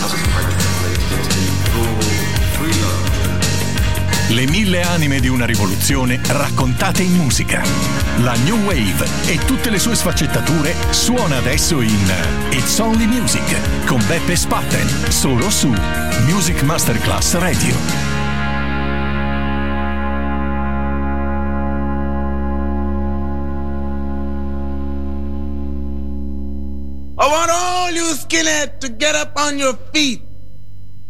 hasn't quite translated into normal free love. Le mille anime di una rivoluzione raccontate in musica. La New Wave e tutte le sue sfaccettature suona adesso in It's Only Music con Beppe Spatten, solo su Music Masterclass Radio. I want all you skinheads to get up on your feet.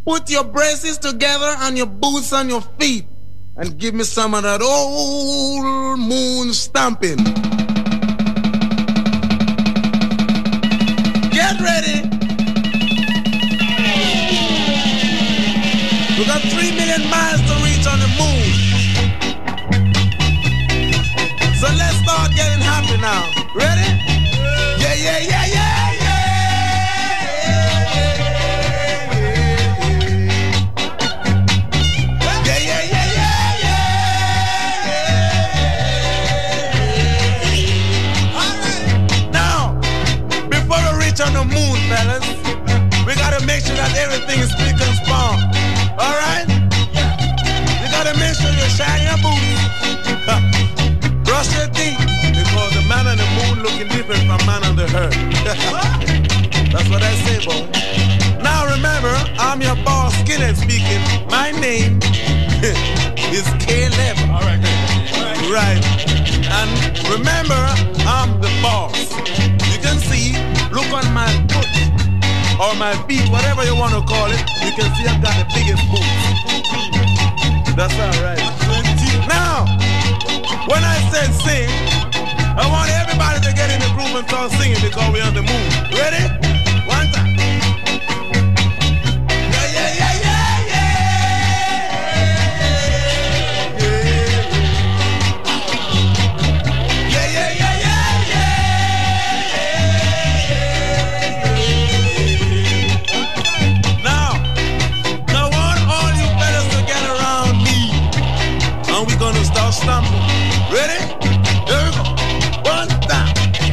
Put your braces together and your boots on your feet. And give me some of that old moon stomping. Get ready. We got 3 million miles to reach on the moon. So let's start getting happy now. Ready? Yeah, yeah, yeah, yeah. On the moon, fellas, we gotta make sure that everything is spick and span. All right? You gotta make sure you shine your boots, brush your teeth, because the man on the moon looking different from man on the earth. That's what I say, boy. Now remember, I'm your boss, Skinhead speaking. My name is Caleb. All right. Right. And remember, I'm the boss. You can see. Look on my foot, or my feet, whatever you want to call it. You can see I've got the biggest boots. That's alright. Now, when I said sing, I want everybody to get in the groove and start singing because we're on the move. Ready? One time. Yeah, yeah, yeah, yeah. Ready? Here we go. One time. Now,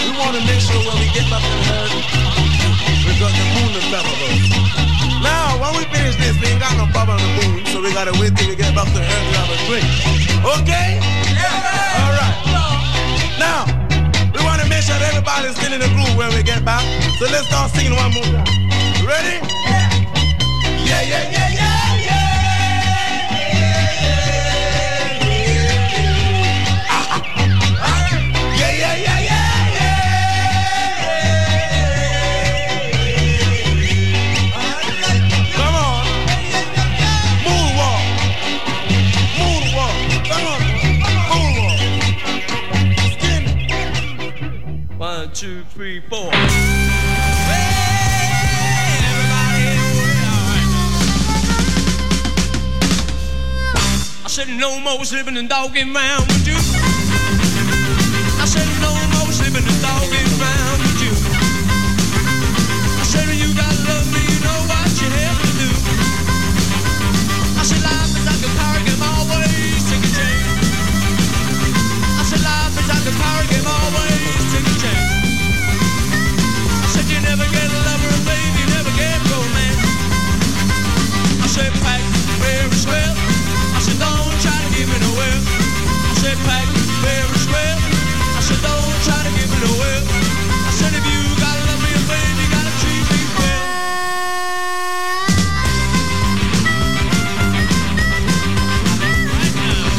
we want to make sure when we get back to the earth, we got the moon in front of us. Now, when we finish this, we ain't got no problem on the moon, so we got to wait till we get back to the earth to have a drink. Okay? Yeah. All right. Now, we want to make sure that everybody's still in the groove when we get back. So let's start singing one more time. Ready? Yeah, yeah, yeah, yeah, yeah. One, two, three, four. Hey, everybody. I said no more slipping and dogging round with you. I said no more slipping and dogging round with you. I said you got love me, you know what you have to do. I said life is like a power game, always take a chance. I said life is like a power game, always take a chance. You never get a lover, baby, you never get romance. I said pack very swell. I said don't try to give it away. I said pack very swell. I said don't try to give it away. I said if you gotta love me, baby, you gotta treat me well. Right now.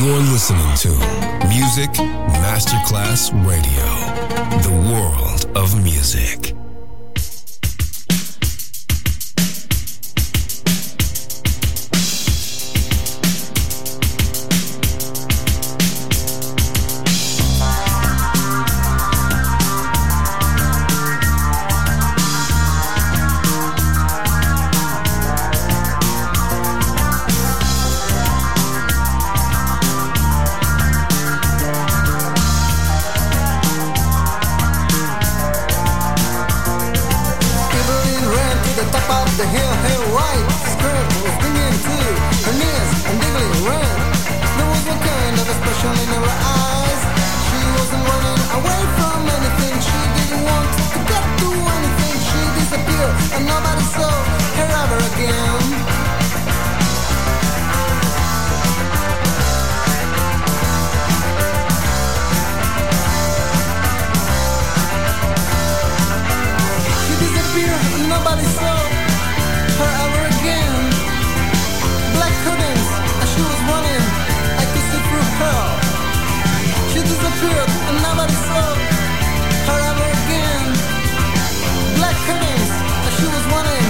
You're listening to Music Masterclass Radio, the world of music. She was wanting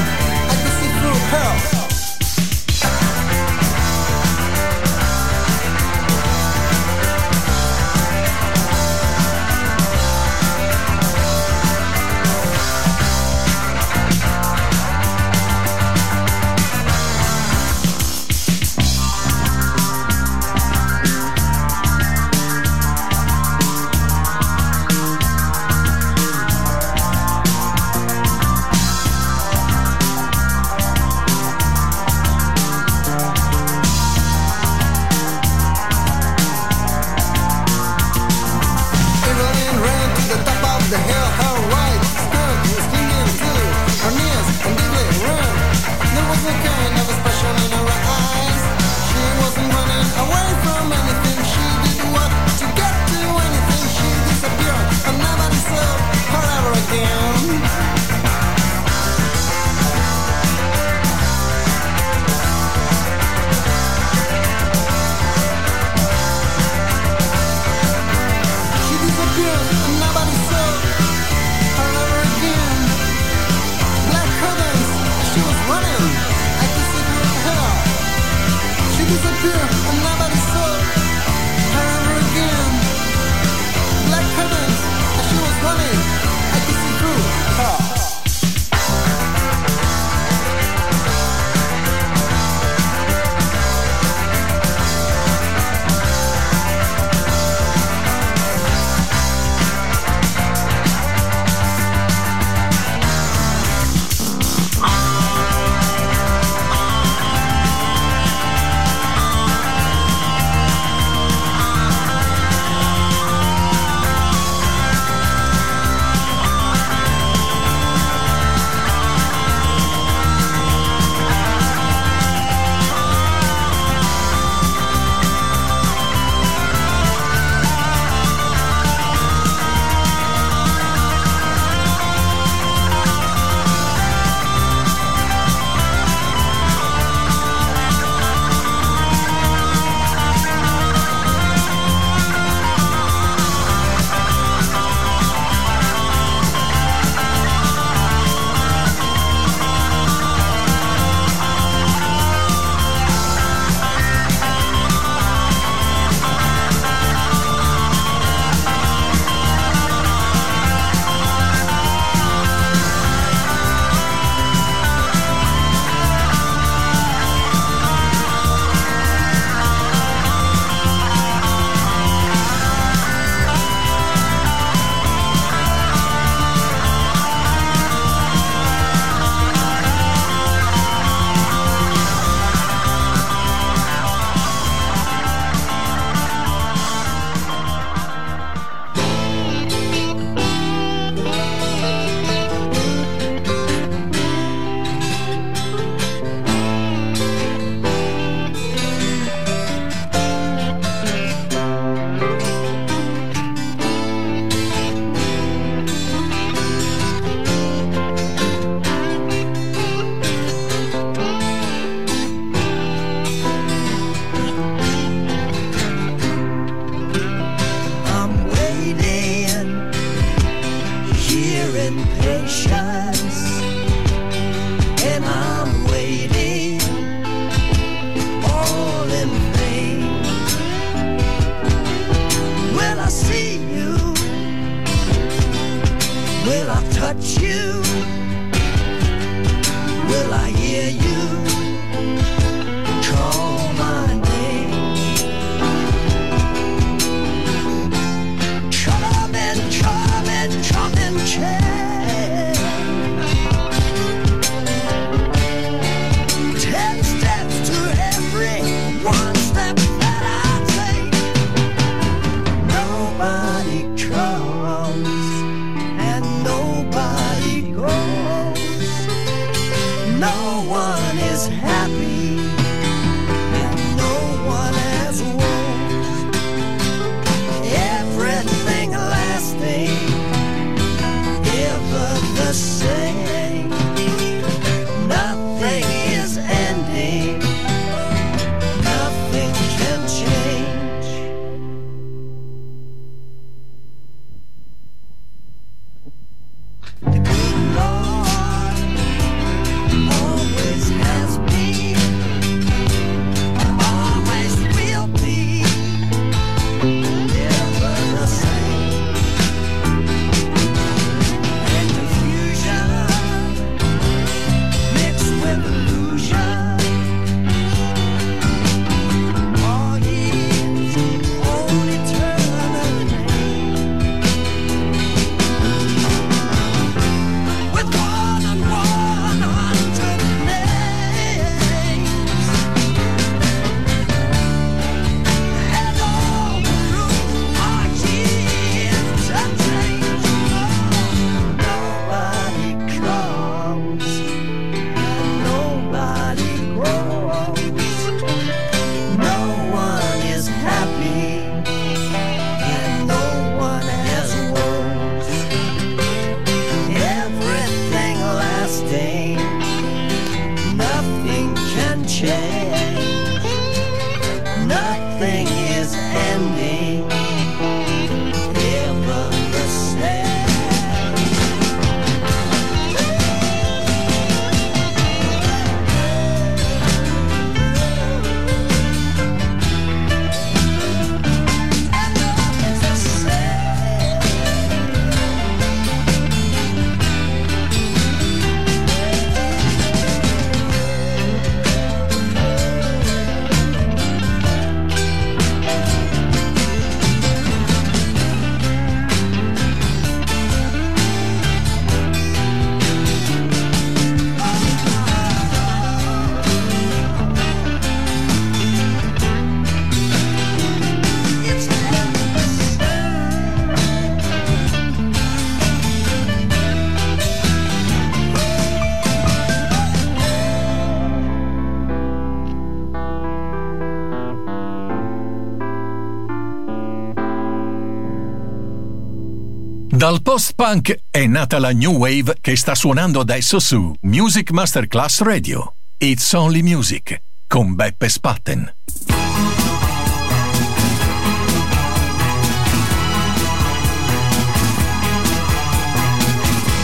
Dal post-punk è nata la new wave che sta suonando adesso su Music Masterclass Radio. It's Only Music con Beppe Spatten.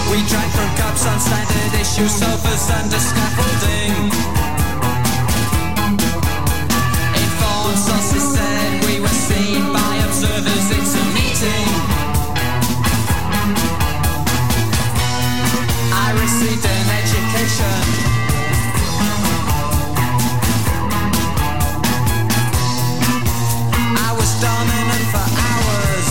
We drank from cups on standard issue sofas under scaffolding. Informed sources said we were seen by observers. It's a meeting. I received an education. I was dominant for hours.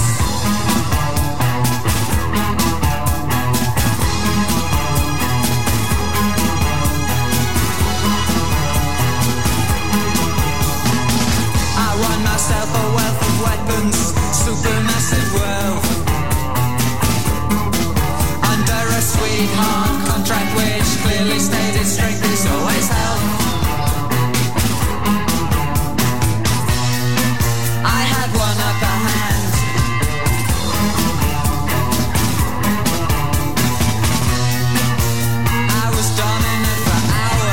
I won myself a wealth of weapons, supermassive wealth. Under a sweetheart contract which clearly stated strength is always health. I had one upper hand. I was dominant for hours.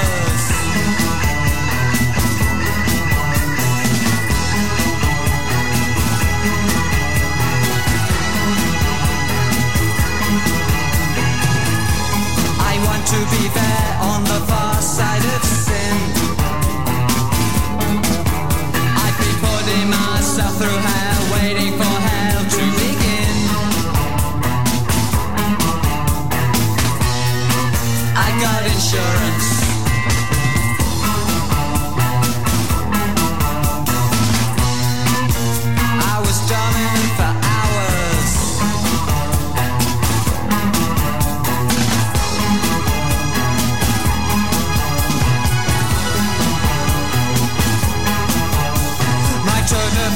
To be there on the far side of sin. I'd be putting myself through hell, waiting for hell to begin. I got insurance. I was dominant for hours.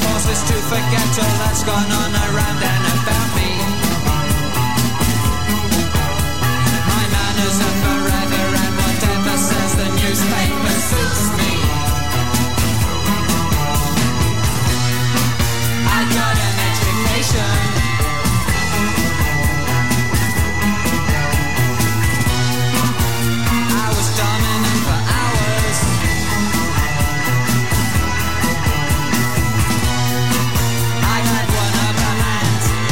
Forces to forget all that's gone on around and about me. My manners are forever, and whatever says the newspaper suits me. I got an education. I was dominant for hours. I had one upper hand.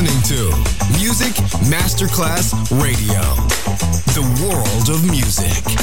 listening to Music Masterclass Radio, the world of music. Feel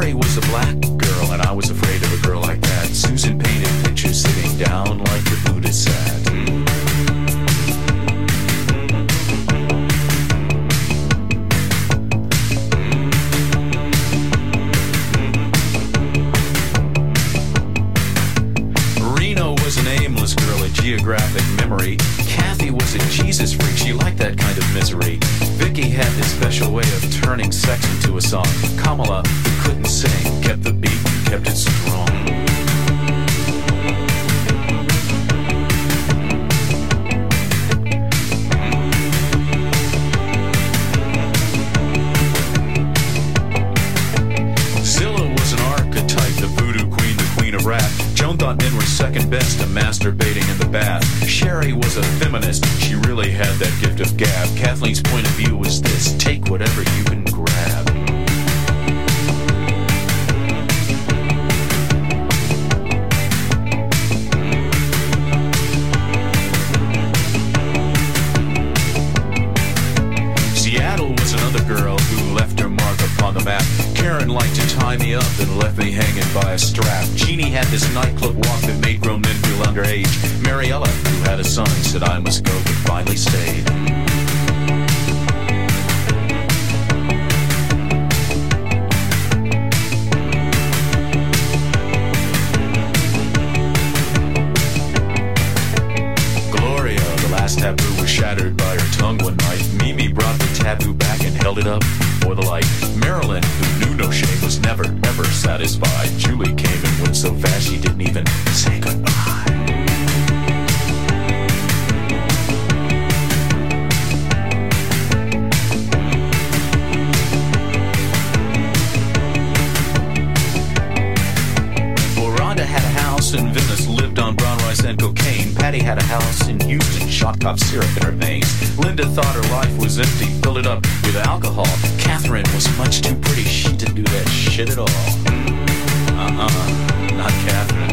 Mary was a black girl, and I was afraid of a girl like that. Susan painted pictures sitting down like the Buddha sat. Geographic memory. Kathy was a Jesus freak. She liked that kind of misery. Vicky had this special way of turning sex into a song. Kamala, who couldn't sing, kept the beat and kept it strong. Zilla was an archetype, the voodoo queen, the queen of rap. Joan thought men were second best to masturbating in the bath. Sherry was a feminist. She really had that gift of gab. Kathleen's point of view was this: take whatever you can grab. Seattle was another girl who left her mark upon the map. Karen liked to tie me up and left me hanging by a strap. Jeannie had this nightclub walk that made grown men feel underage. Mariella, who had a son, said I must go, but finally stayed. Gloria, the last taboo, was shattered by her tongue one night. Mimi brought the taboo back and held it up for the light. Marilyn, who knew no shame, was never, ever satisfied. Julie came and went so fast she didn't even say goodbye. Well, Rhonda had a house in Venice, lived on brown rice and cocaine. Patty had a house in Houston, shot cop syrup in her veins. Linda thought her life was empty, filled it up with alcohol. Catherine was much too pretty, she didn't do that shit at all. Not Catherine.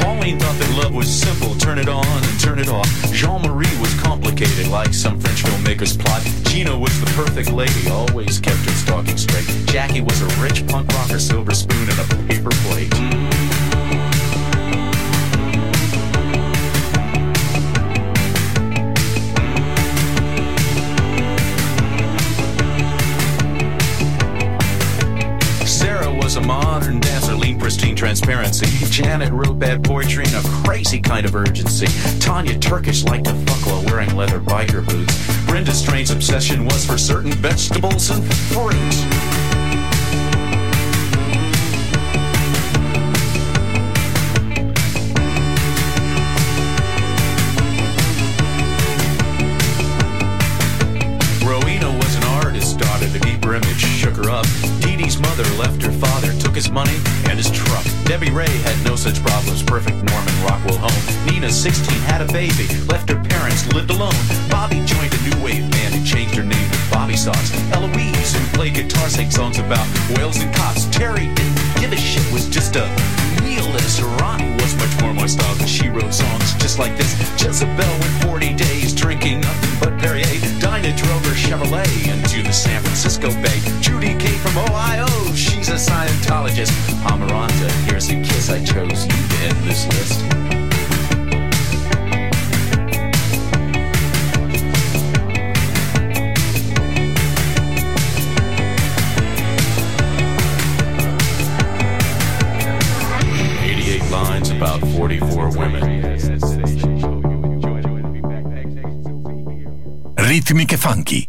Pauline thought that love was simple, turn it on and turn it off. Jean-Marie was complicated, like some French filmmaker's plot. Gina was the perfect lady, always kept her stocking straight. Jackie was a rich punk rocker, silver spoon and a paper plate. A modern dancer, lean, pristine transparency. Janet wrote bad poetry in a crazy kind of urgency. Tanya Turkish liked to fuck while wearing leather biker boots. Brenda Strain's obsession was for certain vegetables and fruits. Money and his truck. Debbie Ray had no such problems. Perfect Norman Rockwell home. Nina, 16, had a baby. Left her parents, lived alone. Bobby joined a new wave band and changed her name to Bobby Socks. Eloise, who played guitar, sang songs about whales and cops. Terry didn't give a shit, was just a nihilist. Ronnie was much more my style, because she wrote songs just like this. Jezebel went 40 days drinking nothing but Perrier. Dinah drove her Chevrolet into the San Francisco Bay. Judy came from Ohio. She's a Scientologist. Amaranta, here's a kiss. I chose you to end this list. About 44 women. Ritmiche funky,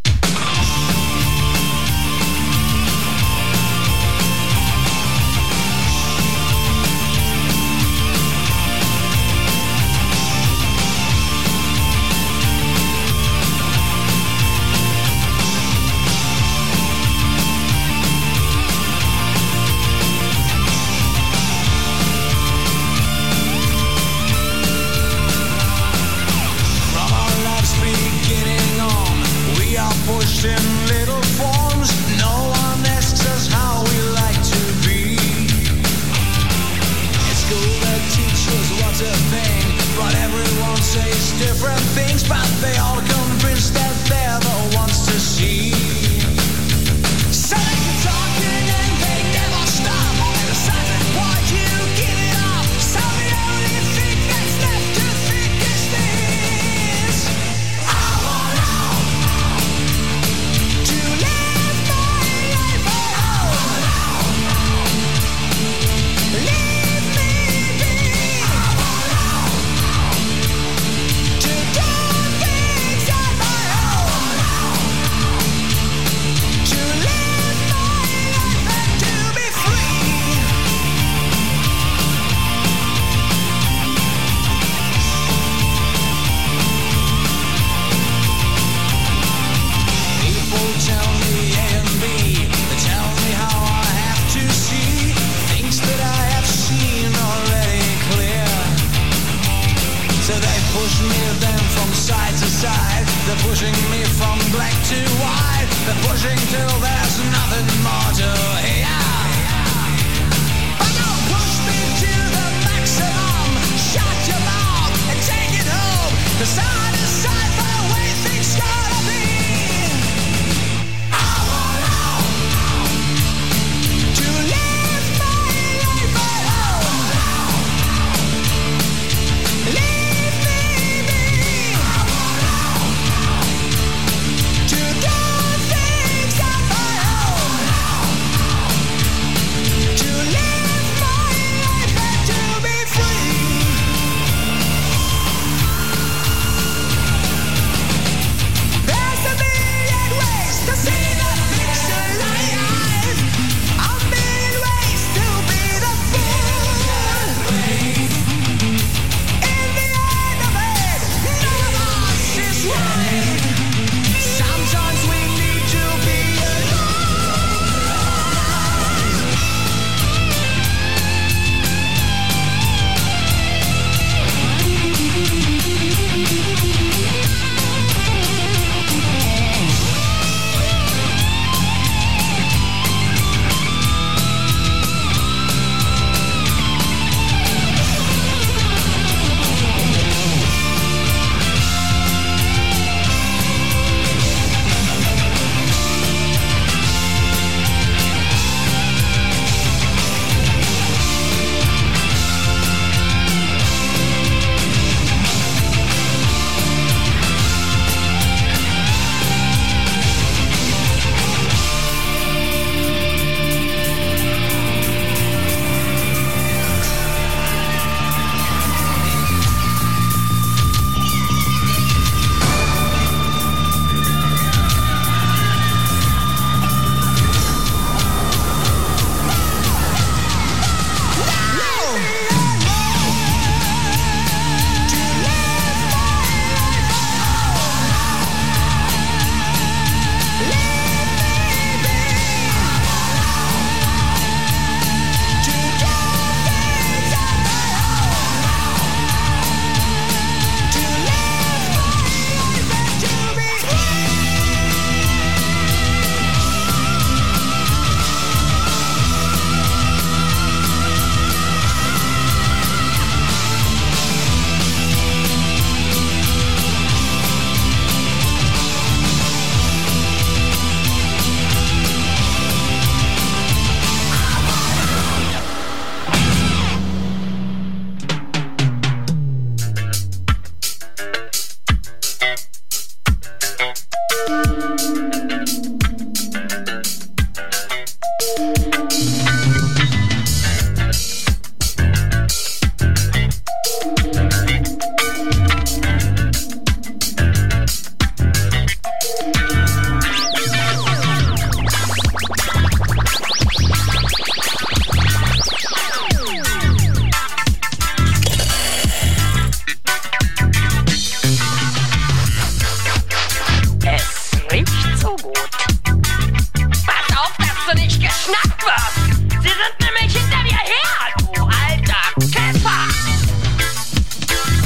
schnackt was. Sie sind nämlich hinter dir her, du alter Käfer.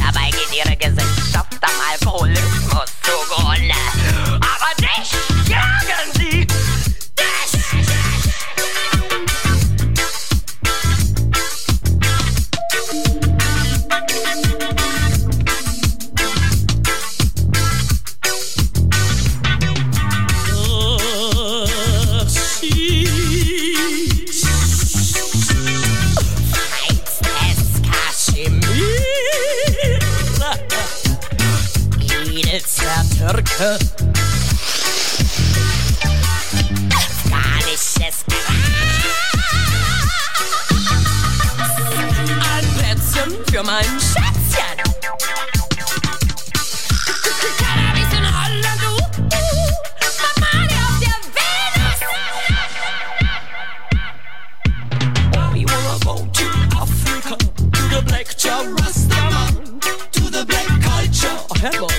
Dabei geht ihre Gesellschaft am Alkoholismus zugrunde. Aber dich jagen sie. Türke, afghanisches Gras, ein Plätzchen für mein Schätzchen, Cannabis in Holland, Mamani auf der Venus. We wanna go to Africa, to the black Joe Rastaman, to the black culture, oh, hello. Oh,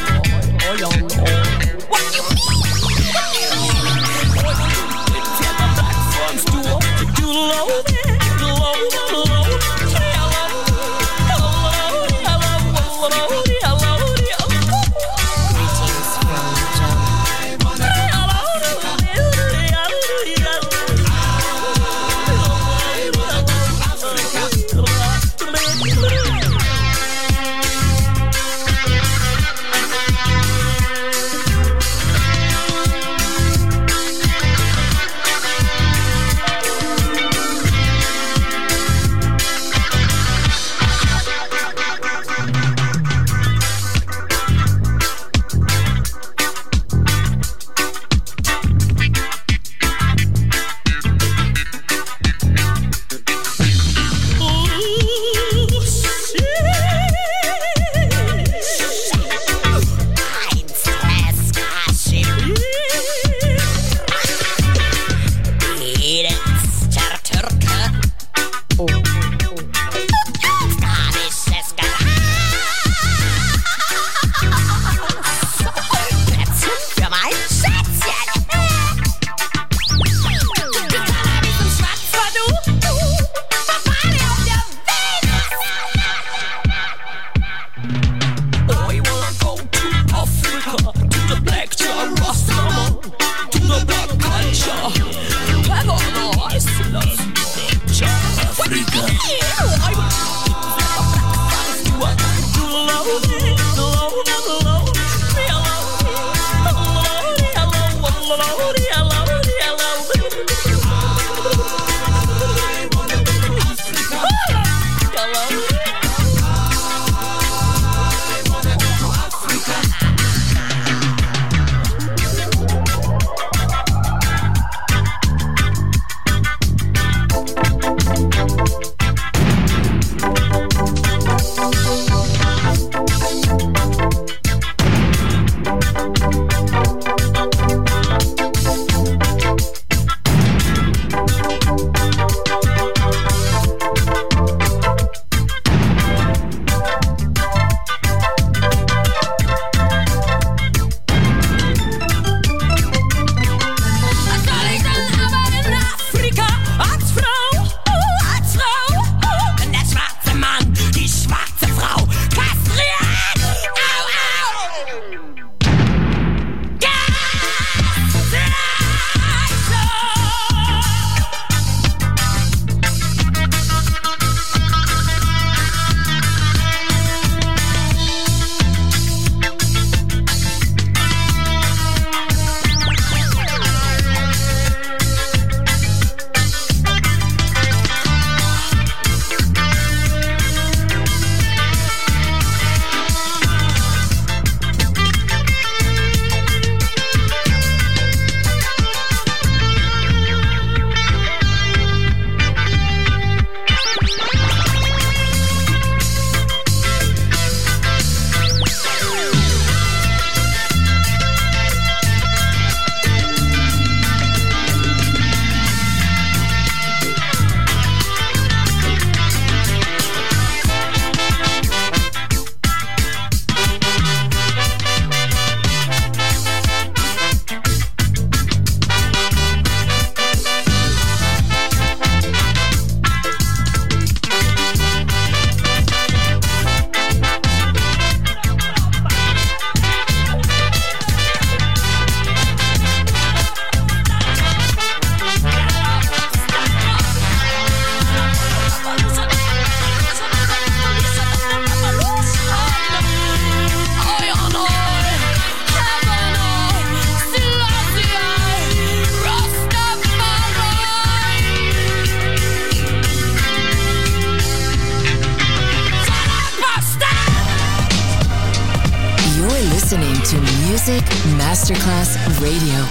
Music Masterclass Radio.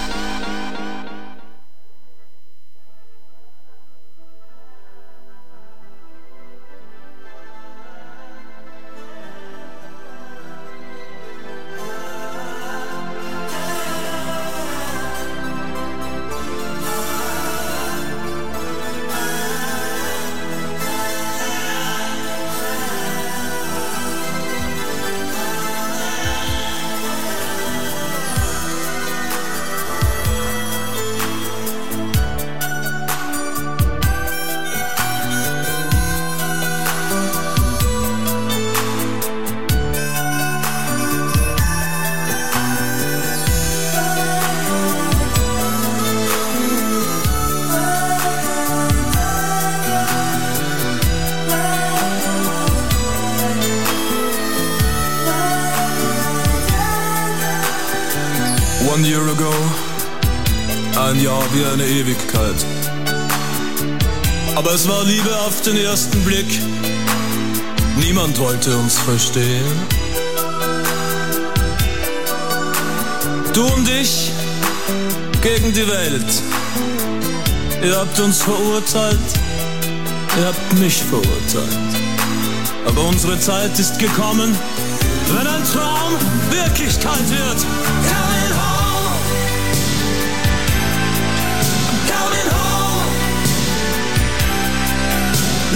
Eine Ewigkeit. Aber es war Liebe auf den ersten Blick. Niemand wollte uns verstehen. Du und ich gegen die Welt. Ihr habt uns verurteilt. Ihr habt mich verurteilt. Aber unsere Zeit ist gekommen, wenn ein Traum Wirklichkeit wird.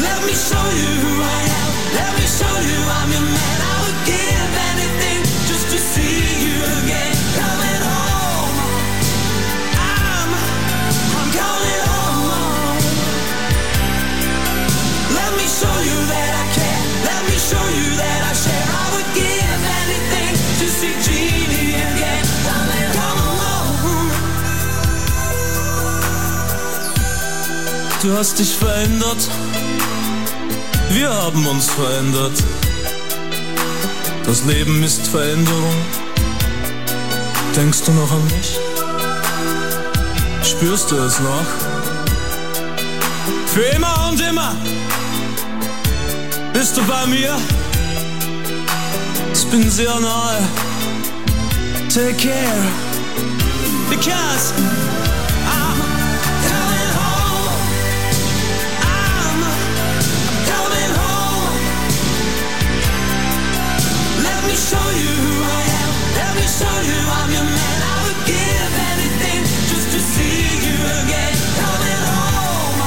Let me show you who I am. Let me show you I'm your man. I would give anything just to see you again. Coming home, I'm coming home. Let me show you that I care. Let me show you that I share. I would give anything to see Jeannie again. Coming home. Du hast dich verändert. Wir haben uns verändert. Das Leben ist Veränderung. Denkst du noch an mich? Spürst du es noch? Für immer und immer bist du bei mir. Ich bin sehr nahe. Take care. Because show you who I am. Let me show you I'm your man. I would give anything just to see you again. Coming home,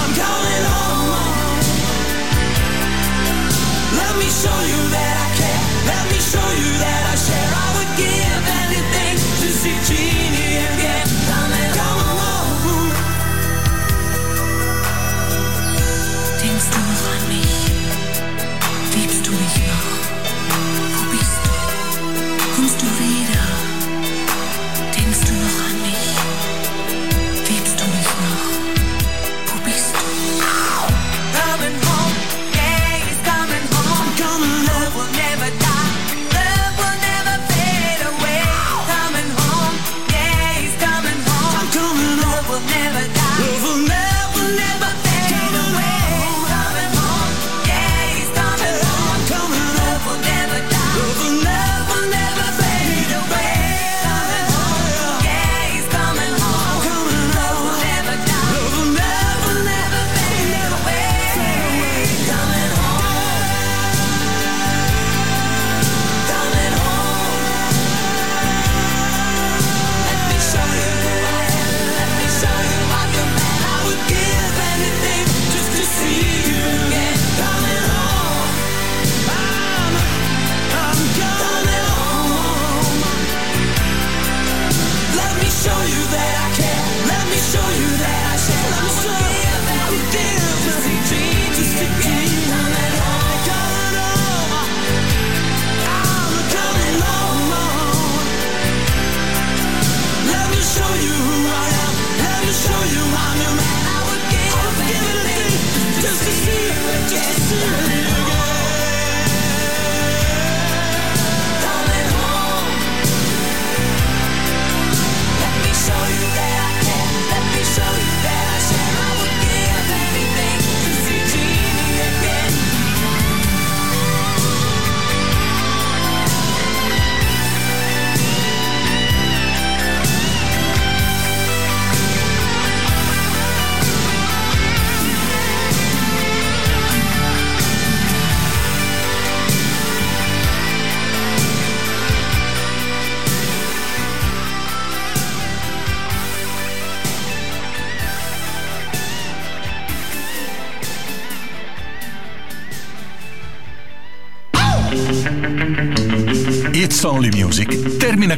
I'm coming home. Let me show you that I care. Let me show you that I share. I would give anything to see Jeannie again. Coming home. Denkst du noch an mich? Liebst du mich noch? Wo bist du? Kommst du wieder? Denkst du noch an mich? Liebst du mich noch? Wo bist du? Coming home, yeah, he's coming home. Love will never die, love will never fade away. Coming home, yeah, he's coming home. Love will never die, love will never fade away. It's Only Music termina